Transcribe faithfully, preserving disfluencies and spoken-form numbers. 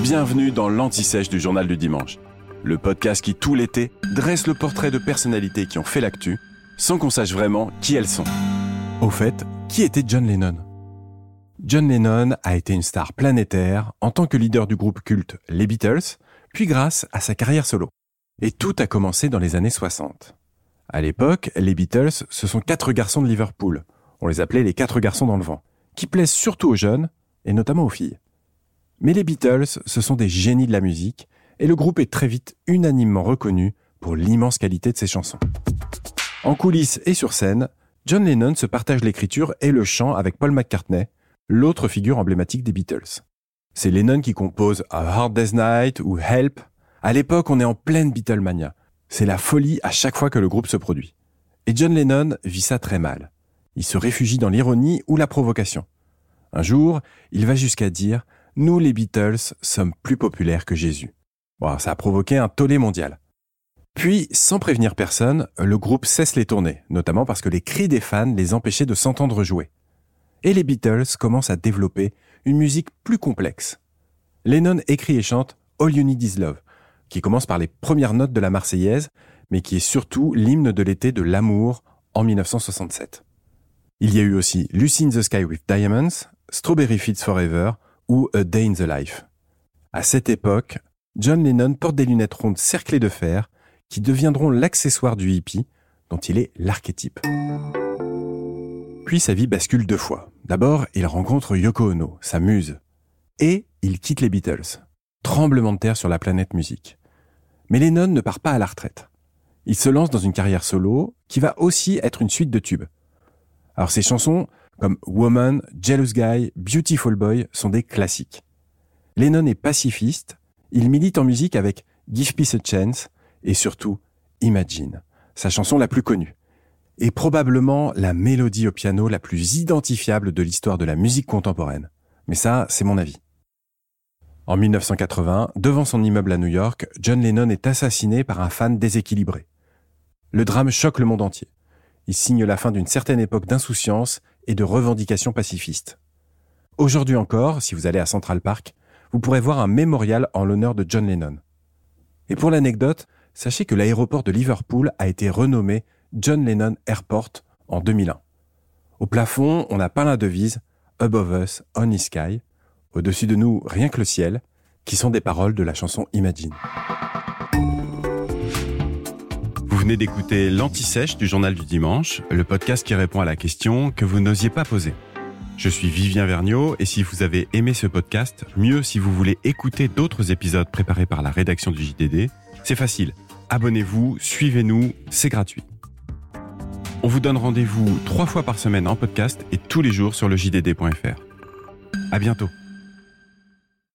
Bienvenue dans l'Anti-Sèche du Journal du Dimanche, le podcast qui, tout l'été, dresse le portrait de personnalités qui ont fait l'actu, sans qu'on sache vraiment qui elles sont. Au fait, qui était John Lennon ? John Lennon a été une star planétaire en tant que leader du groupe culte Les Beatles, puis grâce à sa carrière solo. Et tout a commencé dans les années soixante. À l'époque, les Beatles, ce sont quatre garçons de Liverpool. On les appelait les quatre garçons dans le vent, qui plaisent surtout aux jeunes, et notamment aux filles. Mais les Beatles, ce sont des génies de la musique, et le groupe est très vite unanimement reconnu pour l'immense qualité de ses chansons. En coulisses et sur scène, John Lennon se partage l'écriture et le chant avec Paul McCartney, l'autre figure emblématique des Beatles. C'est Lennon qui compose A Hard Day's Night ou Help. À l'époque, on est en pleine Beatlemania. C'est la folie à chaque fois que le groupe se produit. Et John Lennon vit ça très mal. Il se réfugie dans l'ironie ou la provocation. Un jour, il va jusqu'à dire « Nous, les Beatles, sommes plus populaires que Jésus ». Bon, ça a provoqué un tollé mondial. Puis, sans prévenir personne, le groupe cesse les tournées, notamment parce que les cris des fans les empêchaient de s'entendre jouer. Et les Beatles commencent à développer une musique plus complexe. Lennon écrit et chante « All You Need Is Love », qui commence par les premières notes de la Marseillaise, mais qui est surtout l'hymne de l'été de l'amour en dix-neuf cent soixante-sept. Il y a eu aussi « Lucy in the Sky with Diamonds », « Strawberry Fields Forever », ou A Day in the Life. À cette époque, John Lennon porte des lunettes rondes cerclées de fer qui deviendront l'accessoire du hippie dont il est l'archétype. Puis sa vie bascule deux fois. D'abord, il rencontre Yoko Ono, sa muse, et il quitte les Beatles. Tremblement de terre sur la planète musique. Mais Lennon ne part pas à la retraite. Il se lance dans une carrière solo qui va aussi être une suite de tubes. Alors ses chansons comme Woman, Jealous Guy, Beautiful Boy sont des classiques. Lennon est pacifiste, il milite en musique avec Give Peace a Chance et surtout Imagine, sa chanson la plus connue, et probablement la mélodie au piano la plus identifiable de l'histoire de la musique contemporaine. Mais ça, c'est mon avis. En dix-neuf cent quatre-vingts, devant son immeuble à New York, John Lennon est assassiné par un fan déséquilibré. Le drame choque le monde entier. Il signe la fin d'une certaine époque d'insouciance et de revendications pacifistes. Aujourd'hui encore, si vous allez à Central Park, vous pourrez voir un mémorial en l'honneur de John Lennon. Et pour l'anecdote, sachez que l'aéroport de Liverpool a été renommé John Lennon Airport en deux mille un. Au plafond, on a peint la devise « Above us, only sky », au-dessus de nous, rien que le ciel, qui sont des paroles de la chanson Imagine. Vous venez d'écouter l'Anti-Sèche du Journal du Dimanche, le podcast qui répond à la question que vous n'osiez pas poser. Je suis Vivien Verniaux et si vous avez aimé ce podcast, mieux si vous voulez écouter d'autres épisodes préparés par la rédaction du J D D, c'est facile. Abonnez-vous, suivez-nous, c'est gratuit. On vous donne rendez-vous trois fois par semaine en podcast et tous les jours sur le J D D point F R. À bientôt.